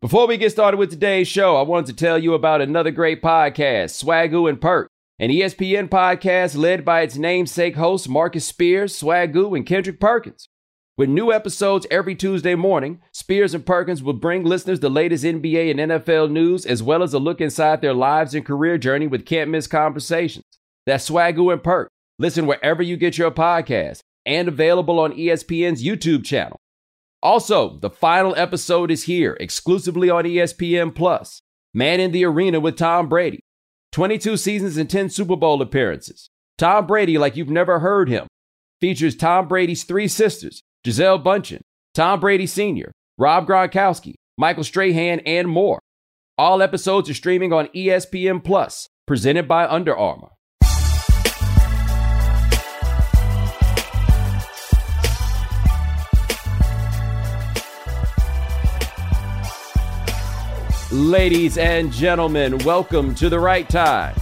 Before we get started with today's show, I wanted to tell you about another great podcast, Swagu and Perk, an ESPN podcast led by its namesake hosts Marcus Spears, Swagu, and Kendrick Perkins. With new episodes every Tuesday morning, Spears and Perkins will bring listeners the latest NBA and NFL news, as well as a look inside their lives and career journey with can't-miss conversations. That's Swagu and Perk. Listen wherever you get your podcast, and available on ESPN's YouTube channel. Also, the final episode is here, exclusively on ESPN+. Man in the Arena with Tom Brady. 22 seasons and 10 Super Bowl appearances. Tom Brady like you've never heard him. Features Tom Brady's three sisters, Gisele Bundchen, Tom Brady Sr., Rob Gronkowski, Michael Strahan, and more. All episodes are streaming on ESPN+, presented by Under Armour. Ladies and gentlemen, welcome to The Right Time.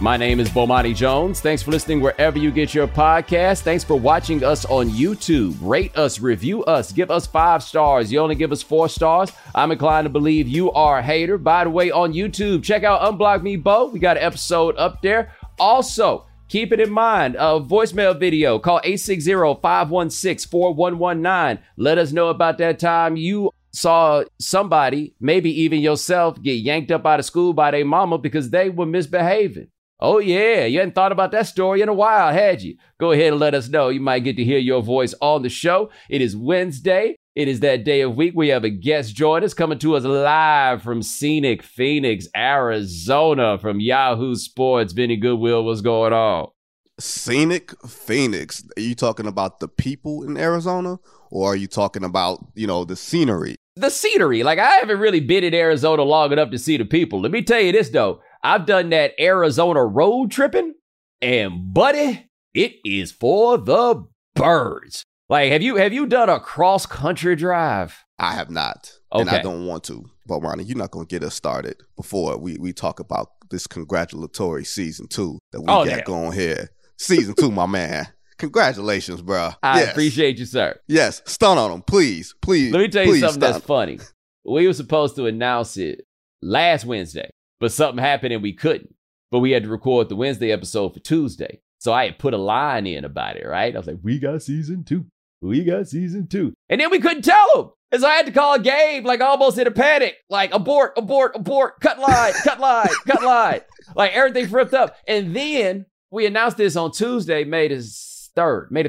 My name is Bomani Jones. Thanks for listening wherever you get your podcast. Thanks for watching us on YouTube. Rate us, review us, give us 5 stars. You only give us 4 stars. I'm inclined to believe you are a hater. By the way, on YouTube, check out Unblock Me, Bo. We got an episode up there. Also, keep it in mind, a voicemail video. Call 860-516-4119. Let us know about that time you saw somebody, maybe even yourself, get yanked up out of school by their mama because they were misbehaving. Oh yeah, you hadn't thought about that story in a while, had you? Go ahead and let us know. You might get to hear your voice on the show. It is Wednesday. It is that day of week. We have a guest join us, coming to us live from scenic Phoenix, Arizona, from Yahoo Sports. Vinny Goodwill, what's going on? Scenic Phoenix. Are you talking about the people in Arizona, or are you talking about, you know, the scenery? The scenery. Like, I haven't really been in Arizona long enough to see the people. Let me tell you this, though. I've done that Arizona road tripping, and, buddy, it is for the birds. Like, have you done a cross-country drive? I have not, okay. And I don't want to. But, Ronnie, you're not going to get us started before we talk about this congratulatory Season 2 that we got going here. Season 2, my man. Congratulations, bro. I appreciate you, sir. Yes. Stunt on them, please. Please. Let me tell you something that's funny. We were supposed to announce it last Wednesday, but something happened and we couldn't. But we had to record the Wednesday episode for Tuesday. So I had put a line in about it, right? I was like, we got Season 2. We got Season 2. And then we couldn't tell them. And so I had to call Gabe, like, almost in a panic. Like, abort, cut line. Like, everything flipped up. And then we announced this on Tuesday, May the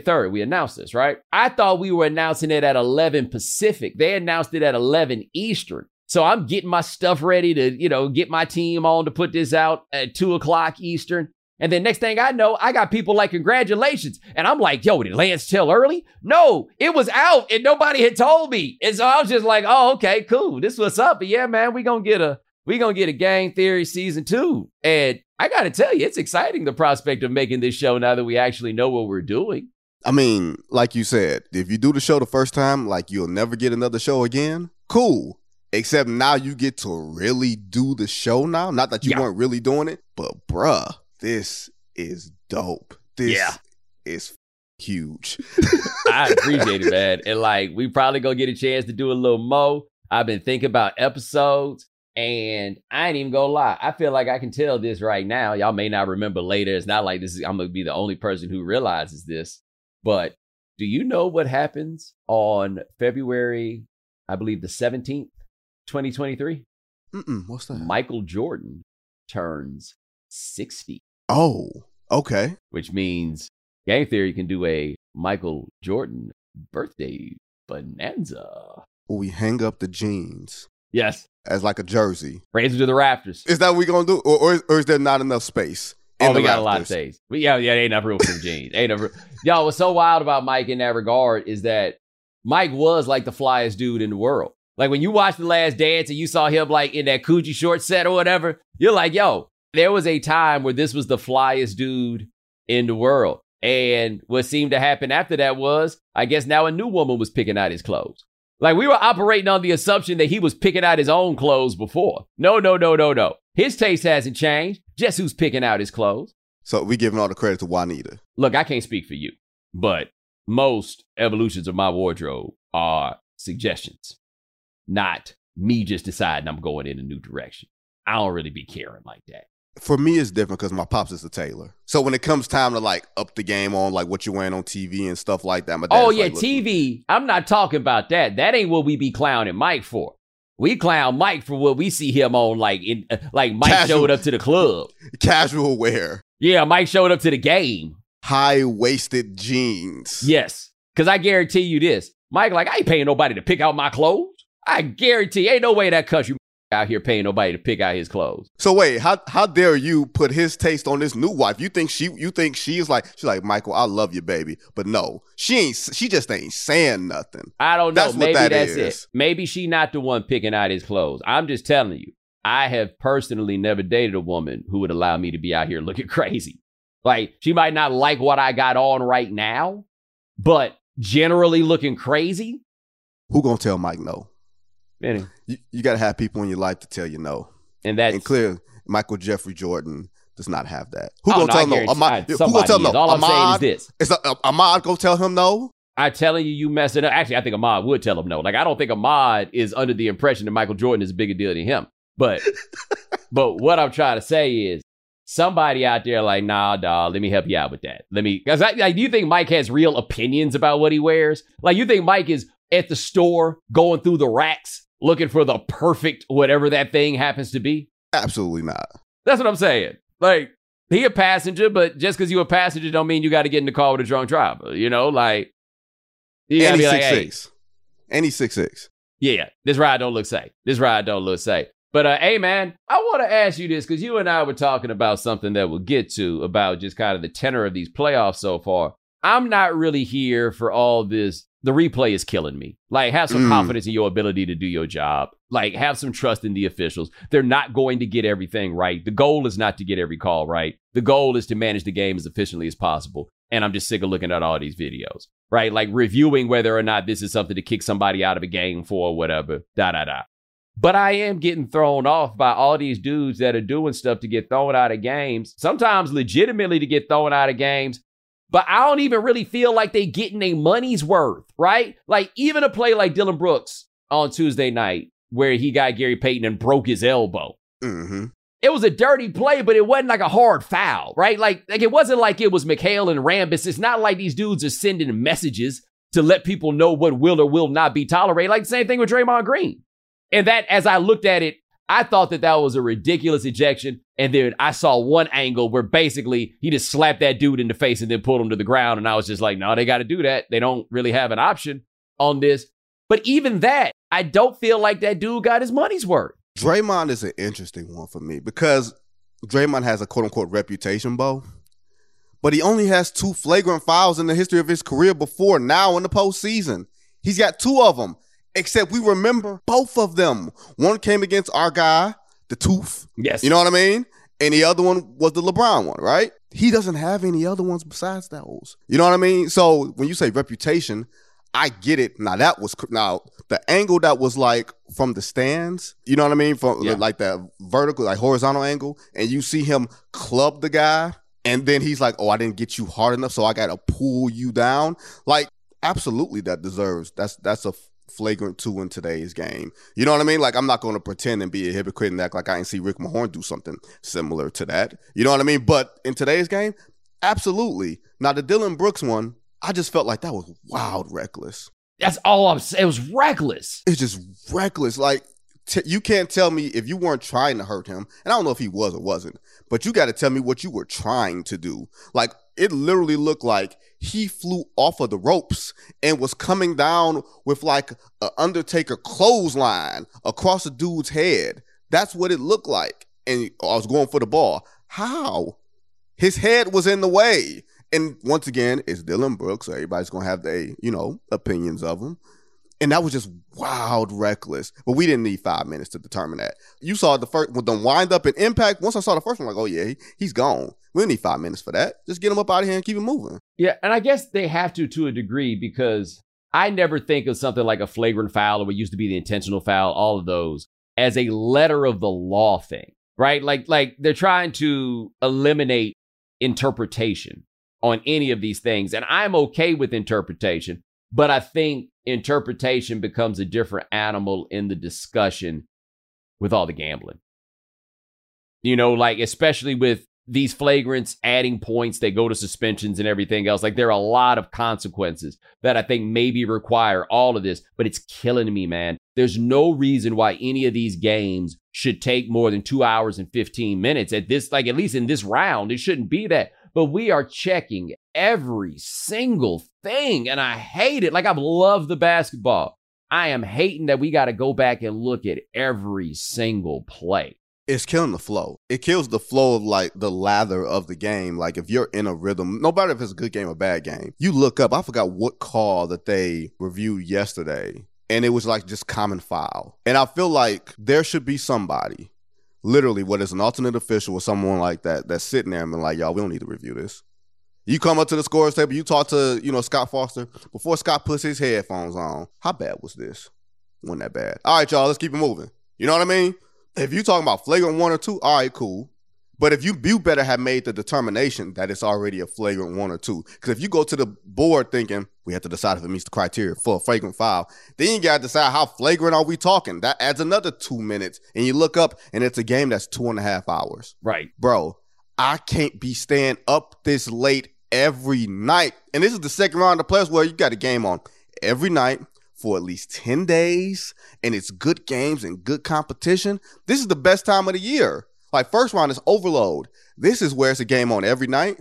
3rd, we announced this, right? I thought we were announcing it at 11 Pacific. They announced it at 11 Eastern. So I'm getting my stuff ready to, you know, get my team on to put this out at 2 o'clock Eastern. And then next thing I know, I got people like, congratulations. And I'm like, yo, did Lance tell early? No, it was out and nobody had told me. And so I was just like, oh, okay, cool. This what's up. But yeah, man, we gonna get a Game Theory Season 2. And I got to tell you, it's exciting, the prospect of making this show now that we actually know what we're doing. I mean, like you said, if you do the show the first time, like, you'll never get another show again. Cool. Except now you get to really do the show now. Not that you weren't really doing it, but bruh. This is dope. This is huge. I appreciate it, man. And like, we probably gonna get a chance to do a little mo. I've been thinking about episodes, and I ain't even gonna lie. I feel like I can tell this right now. Y'all may not remember later. It's not like this is, I'm gonna be the only person who realizes this. But do you know what happens on February, I believe the 17th, 2023? What's that? Michael Jordan turns 60. Oh, okay. Which means Game Theory can do a Michael Jordan birthday bonanza. We hang up the jeans. Yes. As like a jersey. Raise it to the rafters. Is that what we going to do? Or is there not enough space? Oh, we got a lot of space. Yeah, ain't enough room for the jeans. Y'all, what's so wild about Mike in that regard is that Mike was like the flyest dude in the world. Like, when you watched The Last Dance and you saw him like in that coochie short set or whatever, you're like, yo, there was a time where this was the flyest dude in the world. And what seemed to happen after that was, I guess now a new woman was picking out his clothes. Like, we were operating on the assumption that he was picking out his own clothes before. No. His taste hasn't changed. Just who's picking out his clothes. So we giving all the credit to Juanita. Look, I can't speak for you, but most evolutions of my wardrobe are suggestions. not me just deciding I'm going in a new direction. I don't really be caring like that. For me, it's different because my pops is a tailor. So when it comes time to like up the game on like what you're wearing on TV and stuff like that. My dad's TV. I'm not talking about that. That ain't what we be clowning Mike for. We clown Mike for what we see him on like Mike casual, showed up to the club. Casual wear. Yeah, Mike showed up to the game. High-waisted jeans. Yes, because I guarantee you this. Mike, like, I ain't paying nobody to pick out my clothes. I guarantee ain't no way that country out here paying nobody to pick out his clothes. So wait, how dare you put his taste on this new wife? You think she is like, she's like, Michael, I love you, baby. But no, she just ain't saying nothing. I don't know. That's maybe what that's is. It. Maybe she not the one picking out his clothes. I'm just telling you, I have personally never dated a woman who would allow me to be out here looking crazy. Like, she might not like what I got on right now, but generally looking crazy. Who gonna tell Mike no? Anyway. You got to have people in your life to tell you no. And clearly, Michael Jeffrey Jordan does not have that. Who going to tell no? Who going to tell no? All I'm saying is this. Is Ahmad going to tell him no? I'm telling you, you mess it up. Actually, I think Ahmad would tell him no. Like, I don't think Ahmad is under the impression that Michael Jordan is a bigger deal than him. But what I'm trying to say is somebody out there like, nah, dog, let me help you out with that. Because do you think Mike has real opinions about what he wears? Like, you think Mike is at the store going through the racks looking for the perfect whatever that thing happens to be? Absolutely not. That's what I'm saying. Like, he a passenger, but just because you a passenger don't mean you got to get in the car with a drunk driver. You know, like, you gotta be like, hey. And he's 6'6". Yeah, this ride don't look safe. But, hey, man, I want to ask you this, because you and I were talking about something that we'll get to about just kind of the tenor of these playoffs so far. I'm not really here for all this. The replay is killing me. Like, have some confidence in your ability to do your job. Like, have some trust in the officials. They're not going to get everything right. The goal is not to get every call right. The goal is to manage the game as efficiently as possible. And I'm just sick of looking at all these videos, right? Like, reviewing whether or not this is something to kick somebody out of a game for or whatever, da-da-da. But I am getting thrown off by all these dudes that are doing stuff to get thrown out of games, sometimes legitimately to get thrown out of games. But I don't even really feel like they getting their money's worth, right? Like, even a play like Dylan Brooks on Tuesday night where he got Gary Payton and broke his elbow. Mm-hmm. It was a dirty play, but it wasn't like a hard foul, right? Like it wasn't like it was McHale and Rambis. It's not like these dudes are sending messages to let people know what will or will not be tolerated. Like, the same thing with Draymond Green. And that, as I looked at it, I thought that was a ridiculous ejection. And then I saw one angle where basically he just slapped that dude in the face and then pulled him to the ground. And I was just like, no, they got to do that. They don't really have an option on this. But even that, I don't feel like that dude got his money's worth. Draymond is an interesting one for me because Draymond has a quote-unquote reputation, Bo. But he only has 2 flagrant fouls in the history of his career before now in the postseason. He's got 2 of them. Except we remember both of them. One came against our guy, the Tooth. Yes. You know what I mean? And the other one was the LeBron one, right? He doesn't have any other ones besides those. You know what I mean? So when you say reputation, I get it. Now, the angle that was like from the stands, you know what I mean? From like that vertical, like horizontal angle. And you see him club the guy. And then he's like, oh, I didn't get you hard enough, so I got to pull you down. Like, absolutely that deserves. That's a flagrant 2 in today's game. You know what I mean? Like, I'm not going to pretend and be a hypocrite and act like I didn't see Rick Mahorn do something similar to that. You know what I mean? But in today's game, absolutely. Now, the Dylan Brooks one, I just felt like that was wild reckless. That's all I'm saying. It was reckless. It's just reckless. Like, you can't tell me if you weren't trying to hurt him, and I don't know if he was or wasn't, but you got to tell me what you were trying to do. Like, it literally looked like he flew off of the ropes and was coming down with like an Undertaker clothesline across a dude's head. That's what it looked like. And I was going for the ball. How? His head was in the way. And once again, it's Dylan Brooks. So everybody's going to have their, opinions of him. And that was just wild reckless. But we didn't need 5 minutes to determine that. You saw the first, with the wind up and impact, once I saw the first one, I'm like, oh yeah, he's gone. We don't need 5 minutes for that. Just get him up out of here and keep him moving. Yeah, and I guess they have to a degree, because I never think of something like a flagrant foul or what used to be the intentional foul, all of those, as a letter of the law thing, right? Like they're trying to eliminate interpretation on any of these things. And I'm okay with interpretation. But I think interpretation becomes a different animal in the discussion with all the gambling. You know, like, especially with these flagrants adding points, they go to suspensions and everything else. Like, there are a lot of consequences that I think maybe require all of this, but it's killing me, man. There's no reason why any of these games should take more than 2 hours and 15 minutes at this, like, at least in this round, it shouldn't be that. But we are checking every single thing, and I hate it. Like, I've loved the basketball. I am hating that we got to go back and look at every single play. It's killing the flow. It kills the flow of, like, the lather of the game. Like, if you're in a rhythm, no matter if it's a good game or bad game, you look up. I forgot what call that they reviewed yesterday, and it was, like, just common foul. And I feel like there should be somebody, literally, whether it's an alternate official or someone like that, that's sitting there and being like, y'all, we don't need to review this. You come up to the scorer's table, you talk to, you know, Scott Foster. Before Scott puts his headphones on, how bad was this? Wasn't that bad. All right, y'all, let's keep it moving. You know what I mean? If you're talking about flagrant one or two, all right, cool. But if you better have made the determination that it's already a flagrant one or two. Because if you go to the board thinking, we have to decide if it meets the criteria for a flagrant foul, then you got to decide how flagrant are we talking. That adds another 2 minutes. And you look up, and it's a game that's 2.5 hours. Right. Bro, I can't be staying up this late every night. And this is the second round of playoffs where you got a game on every night for at least 10 days, and it's good games and good competition. This is the best time of the year. Like, first round is overload. This is where it's a game on every night.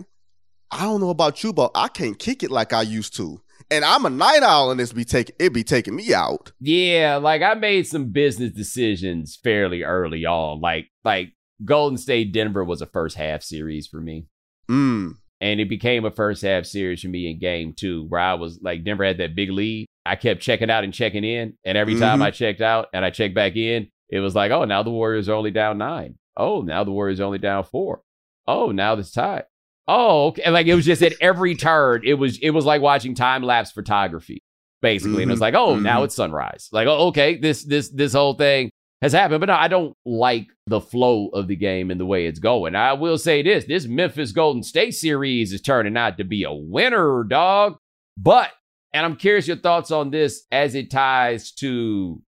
I don't know about you, but I can't kick it like I used to. And I'm a night owl, and it be taking me out. Yeah, like, I made some business decisions fairly early on. Like Golden State Denver was a first half series for me. And it became a first half series for me in game 2, where I was like, Denver had that big lead. I kept checking out and checking in. And every time I checked out and I checked back in, it was like, oh, now the Warriors are only down 9. Oh, now the Warriors are only down 4. Oh, now it's tied. Oh, okay. And like, it was just at every turn. It was like watching time-lapse photography, basically. And it was like, oh, now it's sunrise. Like, oh, okay, this whole thing has happened. But no, I don't like the flow of the game and the way it's going. I will say this Memphis Golden State series is turning out to be a winner, dog. But, and I'm curious your thoughts on this as it ties to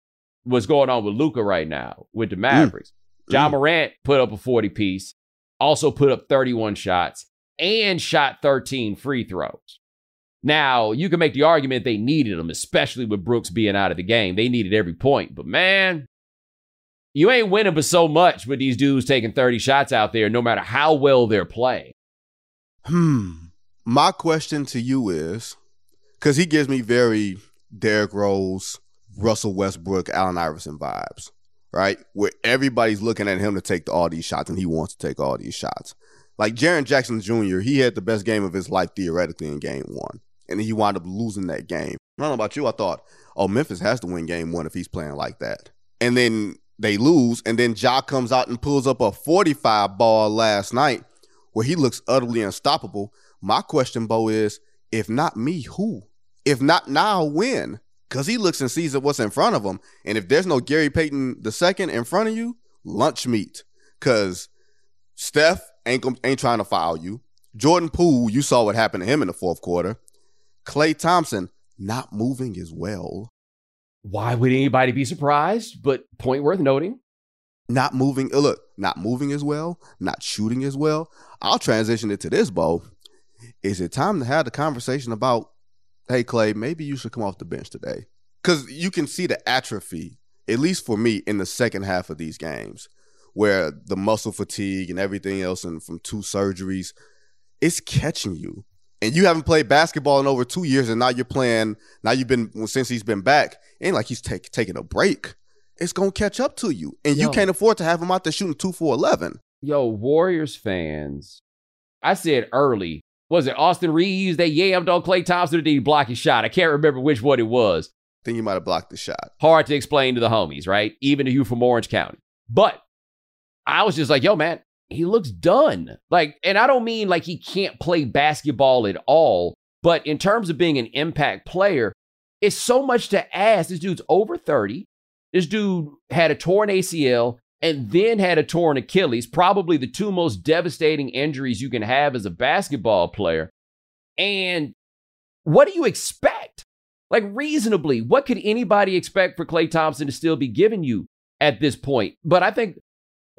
what's going on with Luka right now with the Mavericks. Ja Morant put up a 40-piece, also put up 31 shots, and shot 13 free throws. Now, you can make the argument they needed them, especially with Brooks being out of the game. They needed every point. But, man, you ain't winning but so much with these dudes taking 30 shots out there, no matter how well they're playing. My question to you is, because he gives me very Derrick Rose, Russell Westbrook, Allen Iverson vibes, right? Where everybody's looking at him to take all these shots, and he wants to take all these shots. Like Jaren Jackson Jr., he had the best game of his life theoretically in game 1, and he wound up losing that game. I don't know about you, I thought, oh, Memphis has to win game 1 if he's playing like that. And then they lose, and then Ja comes out and pulls up a 45 ball last night where he looks utterly unstoppable. My question, Bo, is, if not me, who? If not now, when? Because he looks and sees what's in front of him. And if there's no Gary Payton II in front of you, lunch meat. Because Steph ain't trying to foul you. Jordan Poole, you saw what happened to him in the fourth quarter. Klay Thompson, not moving as well. Why would anybody be surprised? But point worth noting. Not moving. Look, not moving as well. Not shooting as well. I'll transition it to this, Bo. Is it time to have the conversation about, hey, Clay, maybe you should come off the bench today? Because you can see the atrophy, at least for me, in the second half of these games, where the muscle fatigue and everything else and from 2 surgeries, it's catching you. And you haven't played basketball in over 2 years, and now you're playing, now you've been, since he's been back, ain't like he's taking a break. It's going to catch up to you. And you can't afford to have him out there shooting 2 for 11. Yo, Warriors fans, I said early, was it Austin Reeves that yammed on Klay Thompson, or did he block his shot? I can't remember which one it was. I think he might have blocked the shot. Hard to explain to the homies, right? Even to you from Orange County. But I was just like, yo, man, he looks done. Like, and I don't mean like he can't play basketball at all, but in terms of being an impact player, it's so much to ask. This dude's over 30. This dude had a torn ACL and then had a torn Achilles, probably the 2 most devastating injuries you can have as a basketball player. And what do you expect? Like, reasonably, what could anybody expect for Klay Thompson to still be giving you at this point? But I think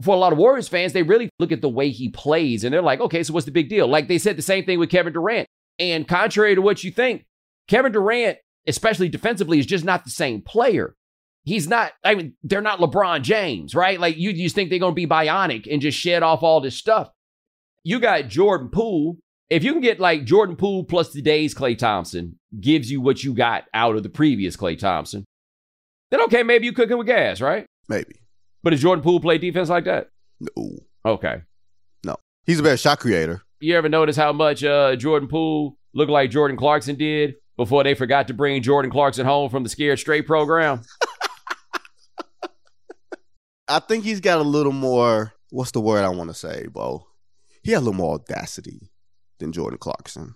for a lot of Warriors fans, they really look at the way he plays, and they're like, okay, so what's the big deal? Like, they said the same thing with Kevin Durant. And contrary to what you think, Kevin Durant, especially defensively, is just not the same player. He's not, I mean, they're not LeBron James, right? Like, you just think they're going to be bionic and just shed off all this stuff. You got Jordan Poole. If you can get like Jordan Poole plus today's Klay Thompson gives you what you got out of the previous Klay Thompson, then okay, maybe you're cooking with gas, right? Maybe. But does Jordan Poole play defense like that? No. Okay. No. He's a better shot creator. You ever notice how much Jordan Poole looked like Jordan Clarkson did before they forgot to bring Jordan Clarkson home from the Scared Straight program? I think he's got a little more, what's the word I want to say, Bo? He had a little more audacity than Jordan Clarkson.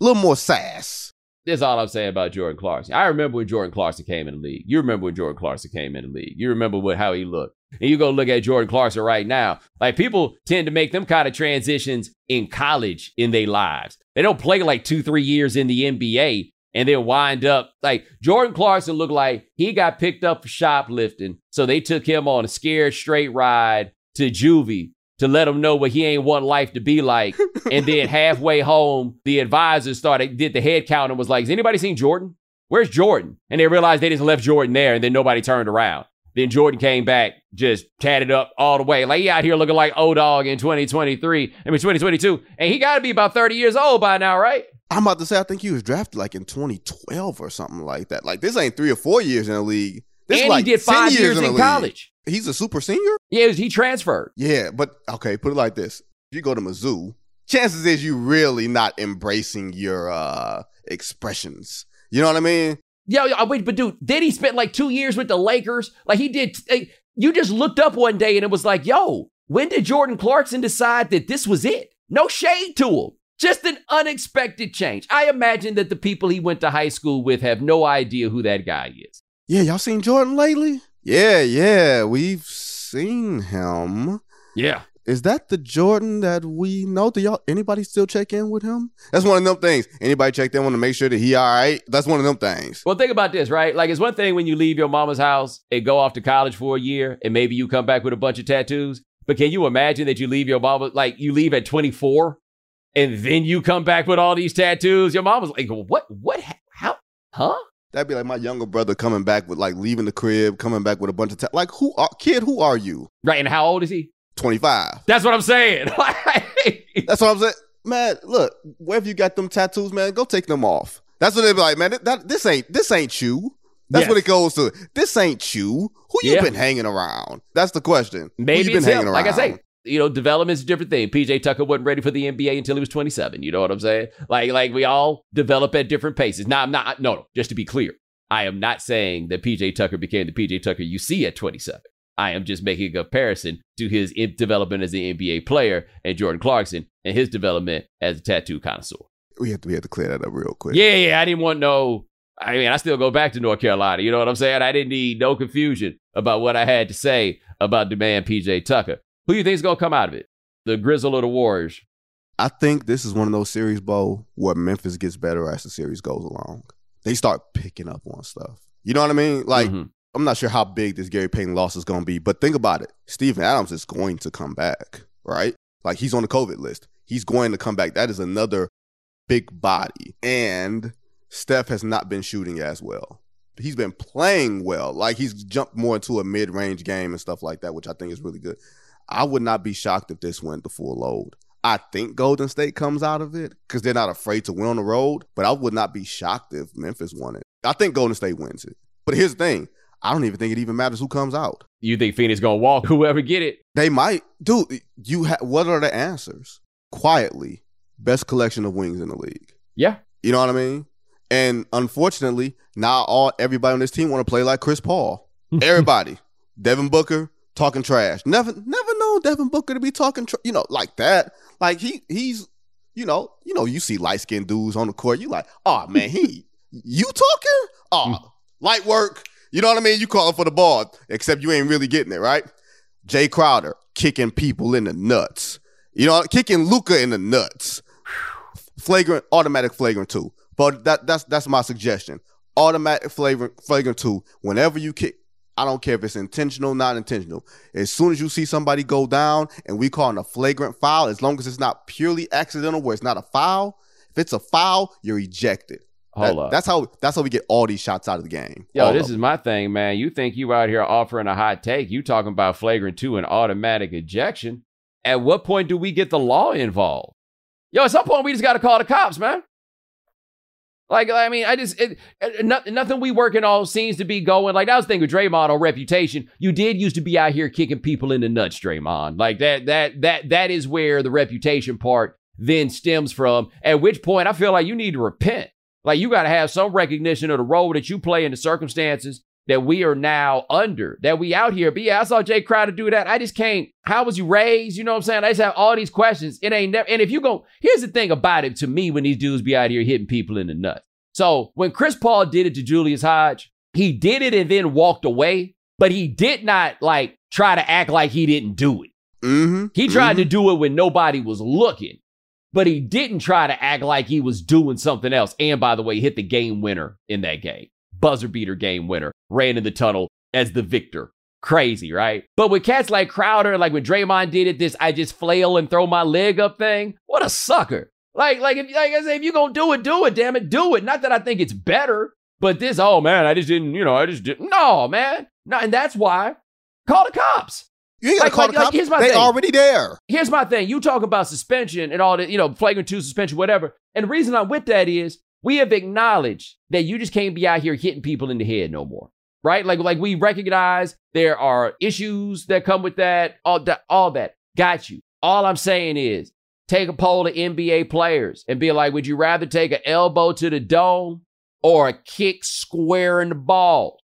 A little more sass. That's all I'm saying about Jordan Clarkson. I remember when Jordan Clarkson came in the league. You remember when Jordan Clarkson came in the league. You remember how he looked. And you go look at Jordan Clarkson right now. Like, people tend to make them kind of transitions in college in their lives. They don't play like 2-3 years in the NBA and they'll wind up like Jordan Clarkson looked like he got picked up for shoplifting. So they took him on a Scared Straight ride to juvie to let him know what he ain't want life to be like. And then halfway home, the advisors did the head count and was like, has anybody seen Jordan? Where's Jordan? And they realized they just left Jordan there and then nobody turned around. Then Jordan came back, just tatted up all the way. Like, he out here looking like O-Dog in 2022. And he got to be about 30 years old by now, right? I'm about to say, I think he was drafted like in 2012 or something like that. Like, this ain't 3 or 4 years in the league. This and like he did 5 years in college. He's a super senior? Yeah, he transferred. Yeah, but, okay, put it like this. If you go to Mizzou, chances is you really not embracing your expressions. You know what I mean? Yeah, wait, but dude, then he spent like 2 years with the Lakers. Like, he did, you just looked up one day and it was like, yo, when did Jordan Clarkson decide that this was it? No shade to him. Just an unexpected change. I imagine that the people he went to high school with have no idea who that guy is. Yeah, y'all seen Jordan lately? Yeah, we've seen him. Yeah. Is that the Jordan that we know? Do y'all, anybody still check in with him? That's one of them things. Anybody check in, want to make sure that he all right? That's one of them things. Well, think about this, right? Like, it's one thing when you leave your mama's house and go off to college for a year and maybe you come back with a bunch of tattoos. But can you imagine that you leave your mama, like you leave at 24 and then you come back with all these tattoos? Your mama's like, what, how, huh? That'd be like my younger brother coming back with like leaving the crib, coming back with a bunch of like, who are you? Right. And how old is he? 25. That's what I'm saying. That's what I'm saying. Man, look, wherever you got them tattoos, man, go take them off. That's what they be like, man, this ain't you. That's yes. What it goes to. This ain't you. Who you been hanging around? That's the question. Maybe it's him. Like I say, you know, development's a different thing. PJ Tucker wasn't ready for the NBA until he was 27. You know what I'm saying? Like we all develop at different paces. Now, no, just to be clear, I am not saying that PJ Tucker became the PJ Tucker you see at 27. I am just making a comparison to his development as an NBA player and Jordan Clarkson and his development as a tattoo connoisseur. We have to clear that up real quick. Yeah. I didn't want no... I mean, I still go back to North Carolina. You know what I'm saying? I didn't need no confusion about what I had to say about the man P.J. Tucker. Who do you think is going to come out of it? The Grizzle or the Warriors? I think this is one of those series, Bo, where Memphis gets better as the series goes along. They start picking up on stuff. You know what I mean? Like... Mm-hmm. I'm not sure how big this Gary Payton loss is going to be, but think about it. Steven Adams is going to come back, right? Like, he's on the COVID list. He's going to come back. That is another big body. And Steph has not been shooting as well. He's been playing well. Like, he's jumped more into a mid-range game and stuff like that, which I think is really good. I would not be shocked if this went the full load. I think Golden State comes out of it because they're not afraid to win on the road, but I would not be shocked if Memphis won it. I think Golden State wins it. But here's the thing. I don't even think it even matters who comes out. You think Phoenix going to walk whoever get it? They might. Dude, what are the answers? Quietly, best collection of wings in the league. Yeah. You know what I mean? And unfortunately, now everybody on this team want to play like Chris Paul. Everybody. Devin Booker, talking trash. Never known Devin Booker to be talking trash, you know, like that. Like, he's, you know, you see light-skinned dudes on the court. You like, oh, man, you talking? Oh, light work. You know what I mean? You calling for the ball, except you ain't really getting it, right? Jay Crowder kicking people in the nuts. You know, kicking Luka in the nuts. Flagrant, automatic flagrant 2. But that's my suggestion. automatic flagrant two whenever you kick. I don't care if it's intentional, not intentional. As soon as you see somebody go down and we call it a flagrant foul, as long as it's not purely accidental where it's not a foul, if it's a foul, you're ejected. Hold up. That's how we get all these shots out of the game. Yo, this is my thing, man. You think you out here offering a hot take. You talking about flagrant two and automatic ejection. At what point do we get the law involved? Yo, at some point, we just got to call the cops, man. Like, I mean, nothing we working on seems to be going. Like, that was the thing with Draymond on Reputation. You did used to be out here kicking people in the nuts, Draymond. Like, that is where the reputation part then stems from, at which point I feel like you need to repent. Like, you got to have some recognition of the role that you play in the circumstances that we are now under, that we out here. But yeah, I saw Jay Crowder do that. I just can't. How was you raised? You know what I'm saying? I just have all these questions. It ain't never. And if you go, here's the thing about it to me when these dudes be out here hitting people in the nuts. So when Chris Paul did it to Julius Hodge, he did it and then walked away, but he did not like try to act like he didn't do it. Mm-hmm. He tried to do it when nobody was looking, but he didn't try to act like he was doing something else. And by the way, hit the game winner in that game. Buzzer beater game winner, ran in the tunnel as the victor. Crazy, right? But with cats like Crowder, like when Draymond did it, this I just flail and throw my leg up thing, what a sucker. Like I say, if you're going to do it, damn it, do it. Not that I think it's better, but this, oh man, I just didn't. No, man. No, and that's why, call the cops. You ain't got to call the cops. Here's my thing. They already there. Here's my thing. You talk about suspension and all that, flagrant two suspension, whatever. And the reason I'm with that is, we have acknowledged that you just can't be out here hitting people in the head no more, right? Like we recognize there are issues that come with that, all that. Got you. All I'm saying is take a poll of NBA players and be like, would you rather take an elbow to the dome or a kick square in the ball?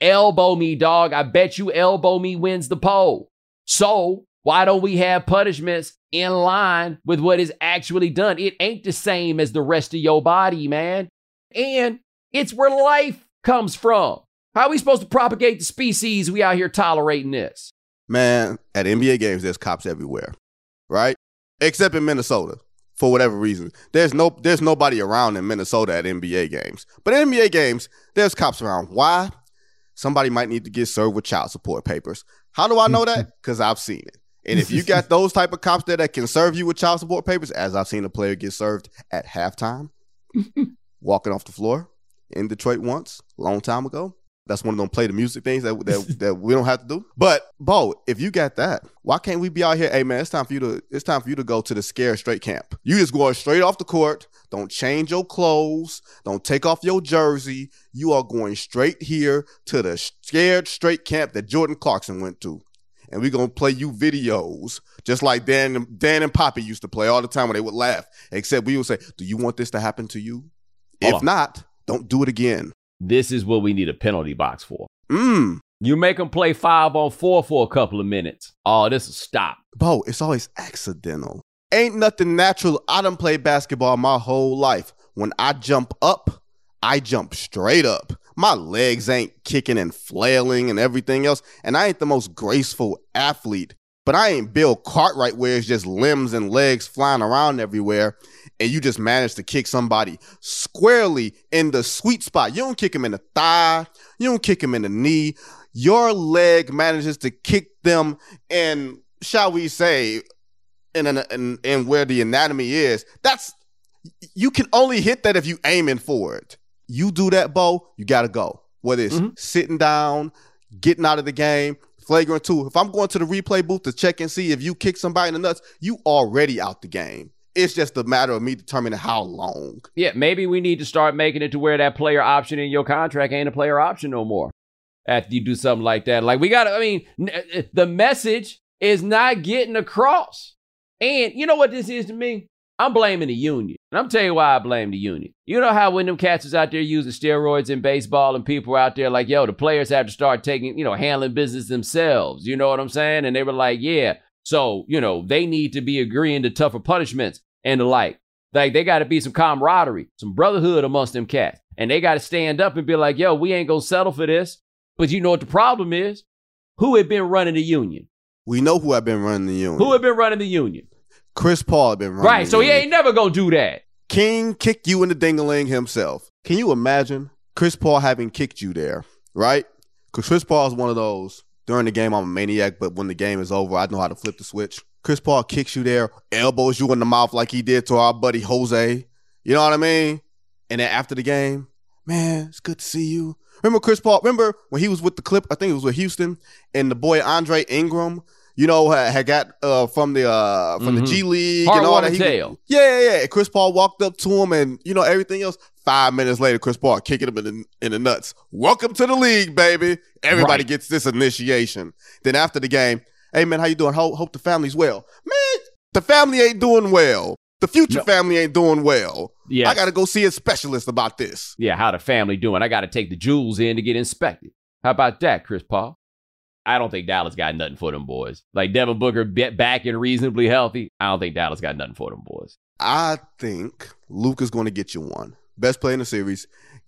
Elbow me, dog. I bet you elbow me wins the poll. So why don't we have punishments in line with what is actually done? It ain't the same as the rest of your body, man. And it's where life comes from. How are we supposed to propagate the species? We out here tolerating this. Man, at NBA games, there's cops everywhere, right? Except in Minnesota, for whatever reason. There's nobody around in Minnesota at NBA games. But at NBA games, there's cops around. Why? Somebody might need to get served with child support papers. How do I know that? Because I've seen it. And if you got those type of cops there that can serve you with child support papers, as I've seen a player get served at halftime, walking off the floor in Detroit once, a long time ago. That's one of them play the music things that we don't have to do. But, Bo, if you got that, why can't we be out here? Hey, man, it's time for you to go to the Scared Straight camp. You just going straight off the court. Don't change your clothes. Don't take off your jersey. You are going straight here to the Scared Straight camp that Jordan Clarkson went to. And we're going to play you videos just like Dan and Poppy used to play all the time when they would laugh. Except we would say, do you want this to happen to you? If not, don't do it again. This is what we need a penalty box for. You make them play 5-on-4 for a couple of minutes. Oh, this will stop. Bo, it's always accidental. Ain't nothing natural. I done played basketball my whole life. When I jump up, I jump straight up. My legs ain't kicking and flailing and everything else. And I ain't the most graceful athlete, but I ain't Bill Cartwright where it's just limbs and legs flying around everywhere. And you just manage to kick somebody squarely in the sweet spot. You don't kick him in the thigh. You don't kick him in the knee. Your leg manages to kick them in, shall we say, in where the anatomy is. You can only hit that if you aiming for it. You do that, Bo, you got to go. Whether it's sitting down, getting out of the game, flagrant two. If I'm going to the replay booth to check and see if you kick somebody in the nuts, you already out the game. It's just a matter of me determining how long. Yeah, maybe we need to start making it to where that player option in your contract ain't a player option no more after you do something like that. Like, we got to, I mean, the message is not getting across. And you know what this is to me? I'm blaming the union. And I'm telling you why I blame the union. You know how when them cats is out there using steroids in baseball and people out there like, yo, the players have to start taking, handling business themselves. You know what I'm saying? And they were like, yeah. So, they need to be agreeing to tougher punishments and the like. Like, they got to be some camaraderie, some brotherhood amongst them cats. And they got to stand up and be like, yo, we ain't going to settle for this. But you know what the problem is? Who had been running the union? We know who had been running the union. Who had been running the union? Chris Paul had been running. Right, so he ain't never gonna do that. King kick you in the ding-a-ling himself. Can you imagine Chris Paul having kicked you there, right? Because Chris Paul is one of those, during the game, I'm a maniac, but when the game is over, I know how to flip the switch. Chris Paul kicks you there, elbows you in the mouth like he did to our buddy Jose. You know what I mean? And then after the game, man, it's good to see you. Remember Chris Paul? Remember when he was with the Clip? I think it was with Houston, and the boy Andre Ingram, you know, had got from the G League and all that. Yeah. Chris Paul walked up to him, and you know everything else. 5 minutes later, Chris Paul kicking him in the nuts. Welcome to the league, baby. Everybody gets this initiation. Then after the game, hey man, how you doing? Hope the family's well. Man, the family ain't doing well. The future family ain't doing well. Yes. I got to go see a specialist about this. Yeah, how the family doing? I got to take the jewels in to get inspected. How about that, Chris Paul? I don't think Dallas got nothing for them boys. Like Devin Booker back and reasonably healthy. I don't think Dallas got nothing for them boys. I think Luka's going to get you one. Best player in the series,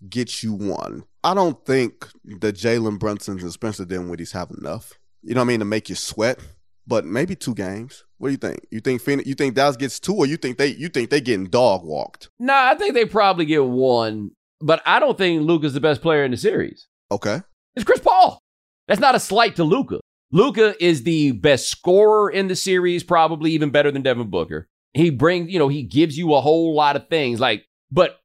get you one. I don't think the Jalen Brunsons and Spencer Dinwiddie's have enough. You know what I mean? To make you sweat. But maybe 2 games. What do you think? You think Phoenix, you think Dallas gets 2, or you think they getting dog walked? Nah, I think they probably get 1. But I don't think Luka's the best player in the series. Okay, it's Chris Paul. That's not a slight to Luka. Luka is the best scorer in the series, probably even better than Devin Booker. He brings, you know, he gives you a whole lot of things. Like, but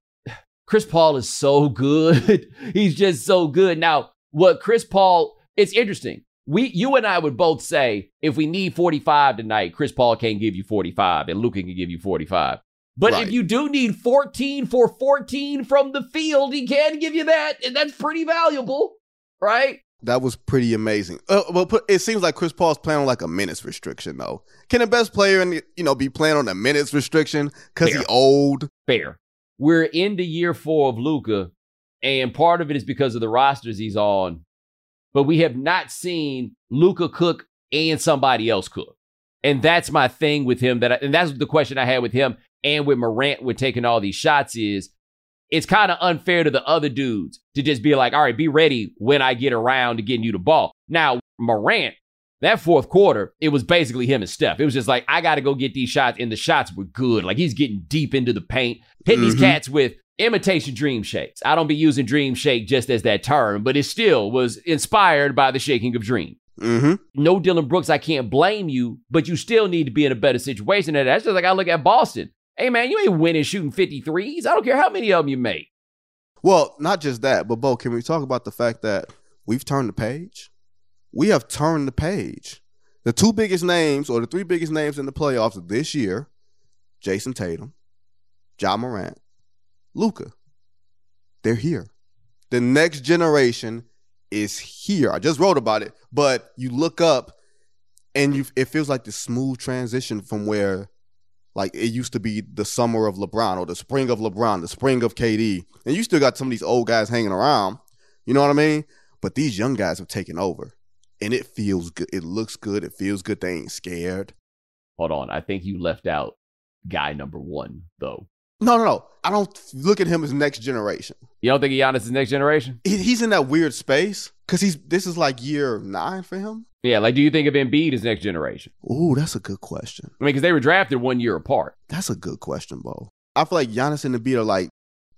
Chris Paul is so good. He's just so good. Now, what Chris Paul? It's interesting. You and I would both say, if we need 45 tonight, Chris Paul can't give you 45, and Luka can give you 45. But if you do need 14 for 14 from the field, he can give you that, and that's pretty valuable, right? That was pretty amazing. But it seems like Chris Paul's playing on like a minutes restriction, though. Can the best player in the, you know, be playing on a minutes restriction because he's old? Fair. We're in the year 4 of Luka, and part of it is because of the rosters he's on. But we have not seen Luka cook and somebody else cook. And that's my thing with him. And that's the question I had with him and with Morant with taking all these shots is, it's kind of unfair to the other dudes to just be like, all right, be ready when I get around to getting you the ball. Now, Morant, that fourth quarter, it was basically him and Steph. It was just like, I got to go get these shots. And the shots were good. Like, he's getting deep into the paint, hitting these cats with imitation dream shakes. I don't be using dream shake just as that term, but it still was inspired by the shaking of dream. No Dylan Brooks, I can't blame you, but you still need to be in a better situation. And that's just like I look at Boston. Hey, man, you ain't winning shooting 53s. I don't care how many of them you make. Well, not just that, but Bo, can we talk about the fact that we've turned the page? We have turned the page. The 2 biggest names or the 3 biggest names in the playoffs this year, Jason Tatum, Ja Morant, Luka, they're here. The next generation is here. I just wrote about it, but you look up and it feels like the smooth transition from where, like, it used to be the summer of LeBron or the spring of LeBron, the spring of KD. And you still got some of these old guys hanging around. You know what I mean? But these young guys have taken over. And it feels good. It looks good. It feels good. They ain't scared. Hold on. I think you left out guy number 1, though. No. I don't look at him as next generation. You don't think Giannis is next generation? He's in that weird space because this is like year 9 for him. Yeah, like, do you think of Embiid as next generation? Ooh, that's a good question. I mean, because they were drafted 1 year apart. That's a good question, Bo. I feel like Giannis and Embiid are like,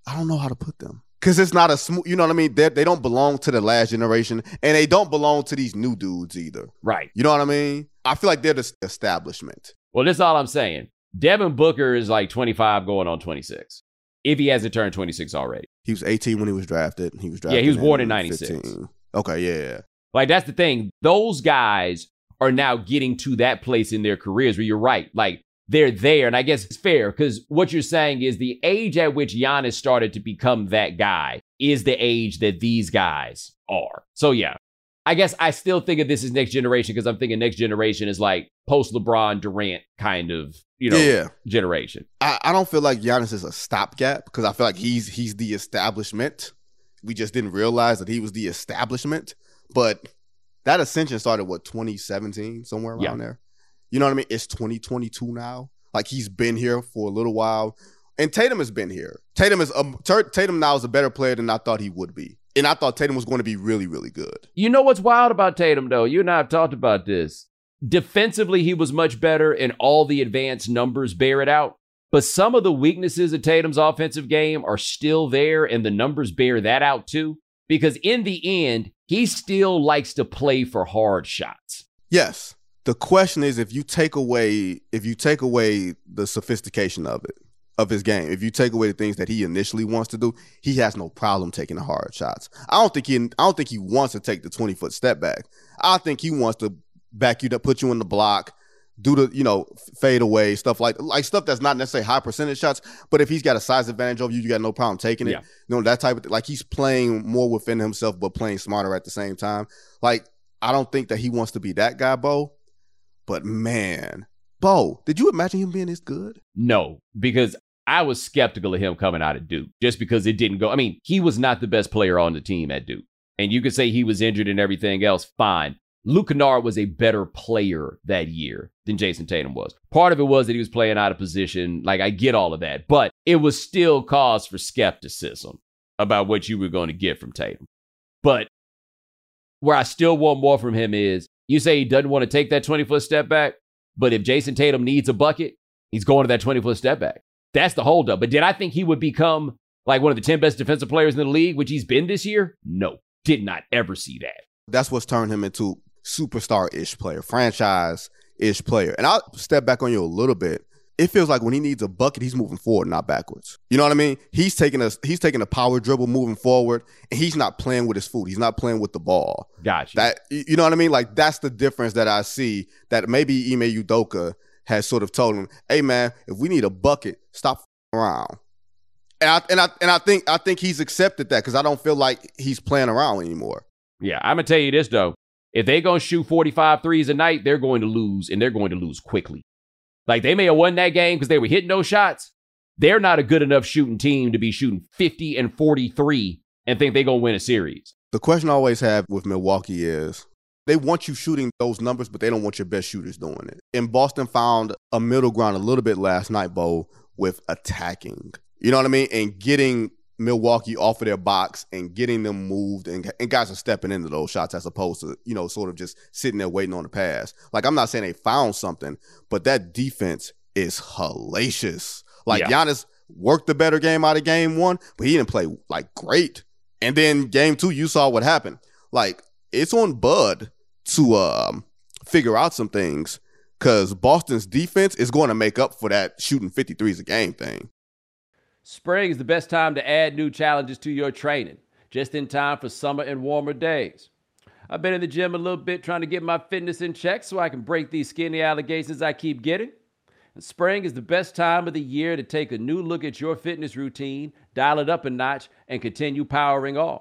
I don't know how to put them. Because it's not a smooth, you know what I mean? They don't belong to the last generation, and they don't belong to these new dudes either. Right. You know what I mean? I feel like they're the establishment. Well, that's all I'm saying. Devin Booker is like 25 going on 26. If he hasn't turned 26 already. He was 18 when he was drafted. Yeah, he was born in 96. 15. Okay, yeah. Like, that's the thing. Those guys are now getting to that place in their careers where you're right. Like, they're there. And I guess it's fair because what you're saying is the age at which Giannis started to become that guy is the age that these guys are. So, yeah. I guess I still think of this as next generation because I'm thinking next generation is like post-LeBron Durant kind of, you know, generation. I don't feel like Giannis is a stopgap because I feel like he's the establishment. We just didn't realize that he was the establishment. But that ascension started, 2017, somewhere around there. You know what I mean? It's 2022 now. Like, he's been here for a little while. And Tatum has been here. Tatum now is a better player than I thought he would be. And I thought Tatum was going to be really, really good. You know what's wild about Tatum, though? You and I have talked about this. Defensively, he was much better, and all the advanced numbers bear it out. But some of the weaknesses of Tatum's offensive game are still there, and the numbers bear that out too, because in the end, he still likes to play for hard shots. Yes. The question is, if you take away the sophistication of it, of his game, if you take away the things that he initially wants to do, he has no problem taking the hard shots. I don't think he wants to take the 20-foot step back. I think he wants to back you up, put you in the block, do the, you know, fade away stuff, like stuff that's not necessarily high percentage shots, but if he's got a size advantage over you, you got no problem taking it. Yeah. You know, that type of like, he's playing more within himself but playing smarter at the same time. Like, I don't think that he wants to be that guy, Bo. But man, Bo, did you imagine him being this good? No, because I was skeptical of him coming out of Duke just because it didn't go. I mean, he was not the best player on the team at Duke. And you could say he was injured and everything else. Fine. Luke Kennard was a better player that year than Jason Tatum was. Part of it was that he was playing out of position. Like, I get all of that. But it was still cause for skepticism about what you were going to get from Tatum. But where I still want more from him is, you say he doesn't want to take that 20-foot step back, but if Jason Tatum needs a bucket, he's going to that 20-foot step back. That's the holdup. But did I think he would become like one of the 10 best defensive players in the league, which he's been this year? No, did not ever see that. That's what's turned him into superstar-ish player, franchise-ish player. And I'll step back on you a little bit. It feels like when he needs a bucket, he's moving forward, not backwards. You know what I mean? He's taking a power dribble moving forward, and he's not playing with his foot. He's not playing with the ball. Gotcha. That, you know what I mean? Like, that's the difference that I see, that maybe Ime Udoka has sort of told him, hey man, if we need a bucket, stop around. And I think he's accepted that, because I don't feel like he's playing around anymore. Yeah, I'm gonna tell you this though. If they're gonna shoot 45 threes a night, they're going to lose, and they're going to lose quickly. Like, they may have won that game because they were hitting those shots. They're not a good enough shooting team to be shooting 50 and 43 and think they're going to win a series. The question I always have with Milwaukee is, they want you shooting those numbers, but they don't want your best shooters doing it. And Boston found a middle ground a little bit last night, Bo, with attacking. You know what I mean? And getting Milwaukee off of their box and getting them moved, and guys are stepping into those shots as opposed to, you know, sort of just sitting there waiting on the pass. Like, I'm not saying they found something, but that defense is hellacious. Like, yeah. Giannis worked the better game out of game one, but he didn't play like great. And then game two, you saw what happened. Like, it's on Bud to figure out some things, because Boston's defense is going to make up for that shooting 53s a game thing. Spring is the best time to add new challenges to your training, just in time for summer and warmer days. I've been in the gym a little bit trying to get my fitness in check so I can break these skinny allegations I keep getting. And spring is the best time of the year to take a new look at your fitness routine, dial it up a notch, and continue powering on.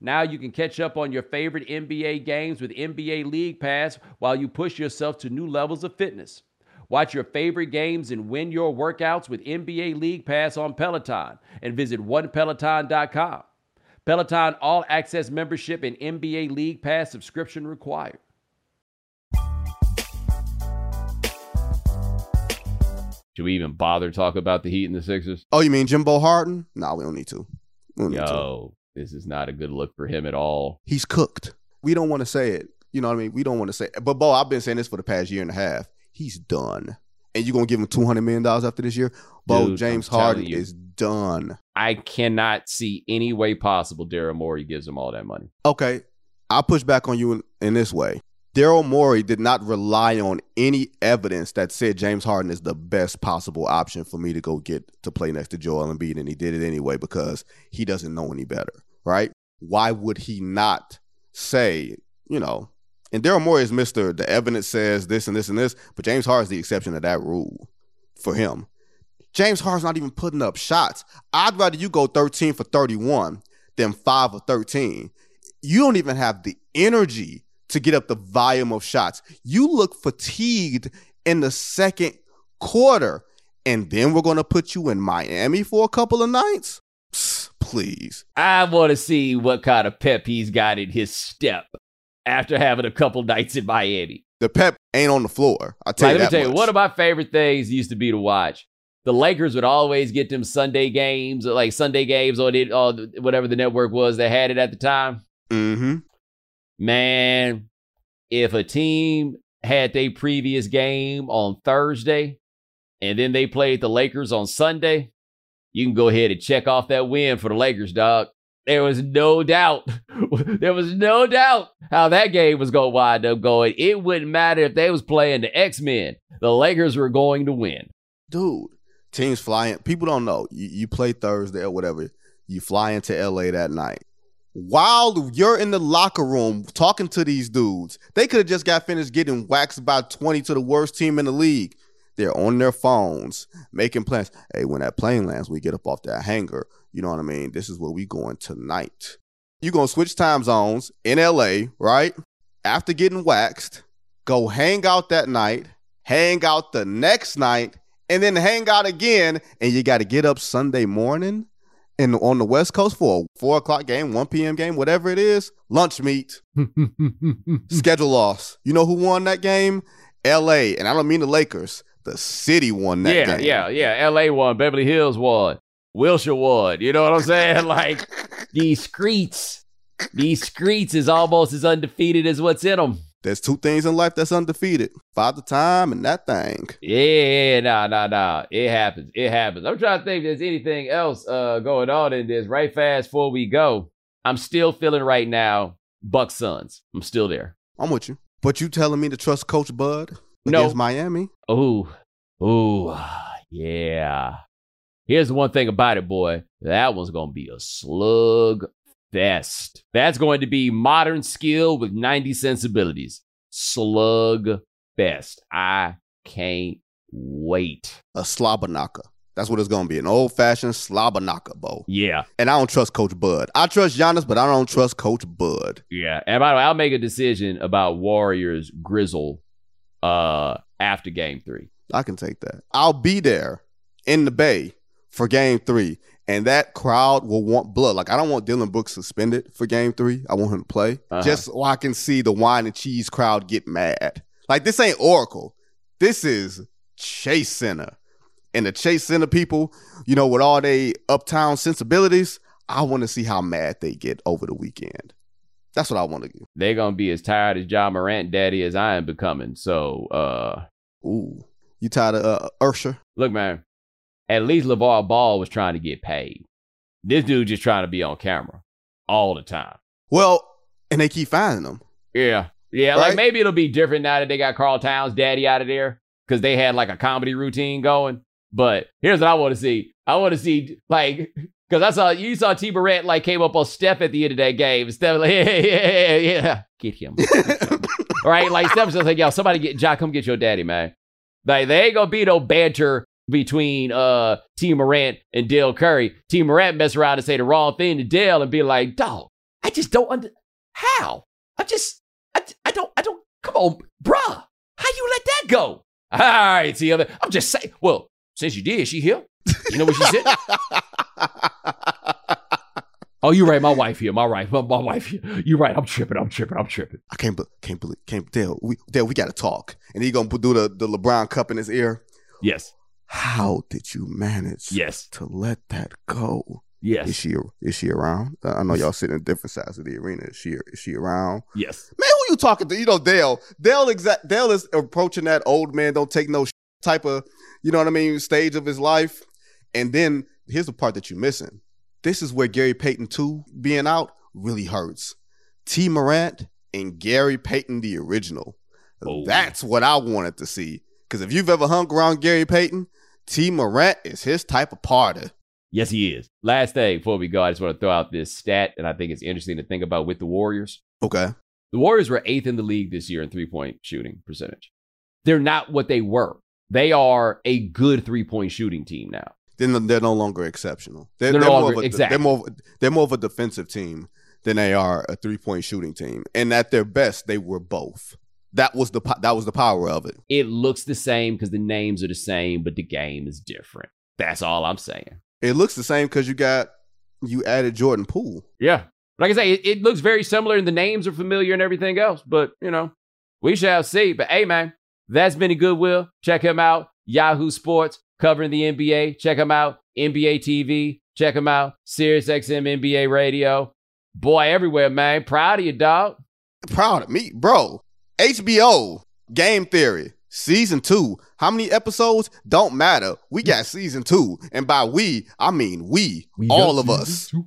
Now you can catch up on your favorite NBA games with NBA League Pass while you push yourself to new levels of fitness. Watch your favorite games and win your workouts with NBA League Pass on Peloton, and visit onepeloton.com. Peloton all-access membership and NBA League Pass subscription required. Should we even bother talk about the Heat and the Sixers? Oh, you mean Jimbo Harden? No, we don't need to. Yo, this is not a good look for him at all. He's cooked. We don't want to say it. You know what I mean? We don't want to say it. But, Bo, I've been saying this for the past year and a half. He's done. And you're going to give him $200 million after this year? Bo, dude, James Harden is done. I cannot see any way possible Daryl Morey gives him all that money. Okay. I'll push back on you in this way. Daryl Morey did not rely on any evidence that said James Harden is the best possible option for me to go get to play next to Joel Embiid, and he did it anyway because he doesn't know any better, right? Why would he not say, you know, and Daryl Morey is Mr. The evidence says this and this and this, but James Harden's the exception to that rule for him. James Harden's not even putting up shots. I'd rather you go 13 for 31 than 5 or 13. You don't even have the energy to get up the volume of shots. You look fatigued in the second quarter. and then we're going to put you in Miami for a couple of nights? Please. I want to see what kind of pep he's got in his step after having a couple nights in Miami. The pep ain't on the floor. I'll tell you that much. Let me tell you, one of my favorite things used to be to watch. The Lakers would always get them Sunday games on whatever the network was that had it at the time. Mm-hmm. Man, if a team had their previous game on Thursday and then they played the Lakers on Sunday, you can go ahead and check off that win for the Lakers, dog. There was no doubt how that game was going to wind up going. It wouldn't matter if they was playing the X-Men. The Lakers were going to win. Dude, teams flying. People don't know. You play Thursday or whatever. You fly into L.A. that night. While you're in the locker room talking to these dudes, they could have just got finished getting waxed by 20 to the worst team in the league. They're on their phones, making plans. Hey, when that plane lands, we get up off that hangar. You know what I mean? This is where we going tonight. You're going to switch time zones in L.A., right? After getting waxed, go hang out that night, hang out the next night, and then hang out again. And you got to get up Sunday morning and on the West Coast for a 4 o'clock game, 1 p.m. game, whatever it is, lunch meet, schedule loss. You know who won that game? L.A. And I don't mean the Lakers. The city won that game. Yeah. L.A. won. Beverly Hills won. Wilshire won. You know what I'm saying? Like, these streets is almost as undefeated as what's in them. There's two things in life that's undefeated. Father Time and that thing. Yeah, nah. It happens. I'm trying to think if there's anything else going on in this. Right fast before we go, I'm still feeling right now Bucks Suns. I'm still there. I'm with you. But you telling me to trust Coach Bud against Miami? Ooh, yeah. Here's the one thing about it, boy. That one's going to be a slug fest. That's going to be modern skill with 90 sensibilities. Slug fest. I can't wait. A slobberknocker. That's what it's going to be. An old-fashioned slobberknocker, Bo. Yeah. And I don't trust Coach Bud. I trust Giannis, but I don't trust Coach Bud. Yeah. And by the way, I'll make a decision about Warriors Grizzle after Game 3. I can take that. I'll be there in the Bay for Game 3, and that crowd will want blood. Like, I don't want Dylan Brooks suspended for Game 3. I want him to play just so I can see the wine and cheese crowd get mad. Like, this ain't Oracle. This is Chase Center. And the Chase Center people, you know, with all they uptown sensibilities, I want to see how mad they get over the weekend. That's what I want to do. They're going to be as tired as Ja Morant daddy as I am becoming. So, ooh, you tired of Ursher? Look, man. At least LeVar Ball was trying to get paid. This dude just trying to be on camera all the time. Well, and they keep finding him. Yeah. Right? Like, maybe it'll be different now that they got Karl Towns' daddy out of there because they had like a comedy routine going. But here's what I want to see. I want to see, like, because you saw T. Barrett, like, came up on Steph at the end of that game. Steph, like, yeah. Get him. All right? Like, Steph's just like, yo, somebody get, Ja, come get your daddy, man. Like, there ain't going to be no banter between T. Morant and Dale Curry. T. Morant mess around and say the wrong thing to Dale and be like, dog, I just don't how? I don't, come on, bruh. How you let that go? All right, T. I'm just saying, well, since you did, she here? You know what she said? Oh, you right, my wife here. You right, I'm tripping. I can't believe, Dale, we got to talk. And he going to do the LeBron cup in his ear? Yes. How did you manage to let that go? Yes. Is she around? I know y'all sitting in different sides of the arena. Is she around? Yes. Man, who you talking to? You know, Dale. Dale is approaching that old man don't take no type of, you know what I mean, stage of his life. And then here's the part that you're missing. This is where Gary Payton 2 being out really hurts. T. Morant and Gary Payton, the original. Oh. That's what I wanted to see. Because if you've ever hung around Gary Payton, T. Morant is his type of party. Yes, he is. Last thing before we go, I just want to throw out this stat, and I think it's interesting to think about with the Warriors. Okay. The Warriors were 8th in the league this year in three-point shooting percentage. They're not what they were. They are a good three-point shooting team now. Then they're no longer exceptional. They're more of a defensive team than they are a three-point shooting team. And at their best, they were both. That was the power of it. It looks the same because the names are the same, but the game is different. That's all I'm saying. It looks the same because you added Jordan Poole. Yeah. Like I say, it looks very similar and the names are familiar and everything else, but, you know, we shall see. But, hey, man, that's Benny Goodwill. Check him out. Yahoo Sports covering the NBA. Check him out. NBA TV. Check him out. SiriusXM NBA Radio. Boy, everywhere, man. Proud of you, dog. Proud of me, bro. HBO, Game Theory, Season 2. How many episodes? Don't matter. We got Season 2. And by we, I mean we all of us. Two.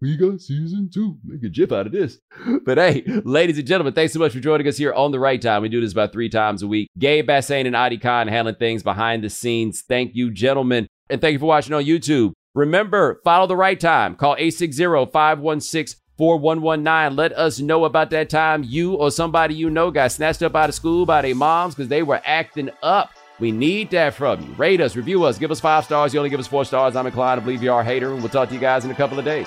We got Season 2. Make a gif out of this. But hey, ladies and gentlemen, thanks so much for joining us here on The Right Time. We do this about 3 times a week. Gabe Bassane and Adi Khan handling things behind the scenes. Thank you, gentlemen. And thank you for watching on YouTube. Remember, follow The Right Time. Call 860-516-4119. Let us know about that time you or somebody you know got snatched up out of school by their moms because they were acting up. We need that from you. Rate us, review us, give us 5 stars. You only give us 4 stars. I'm inclined to believe you are a hater, and we'll talk to you guys in a couple of days.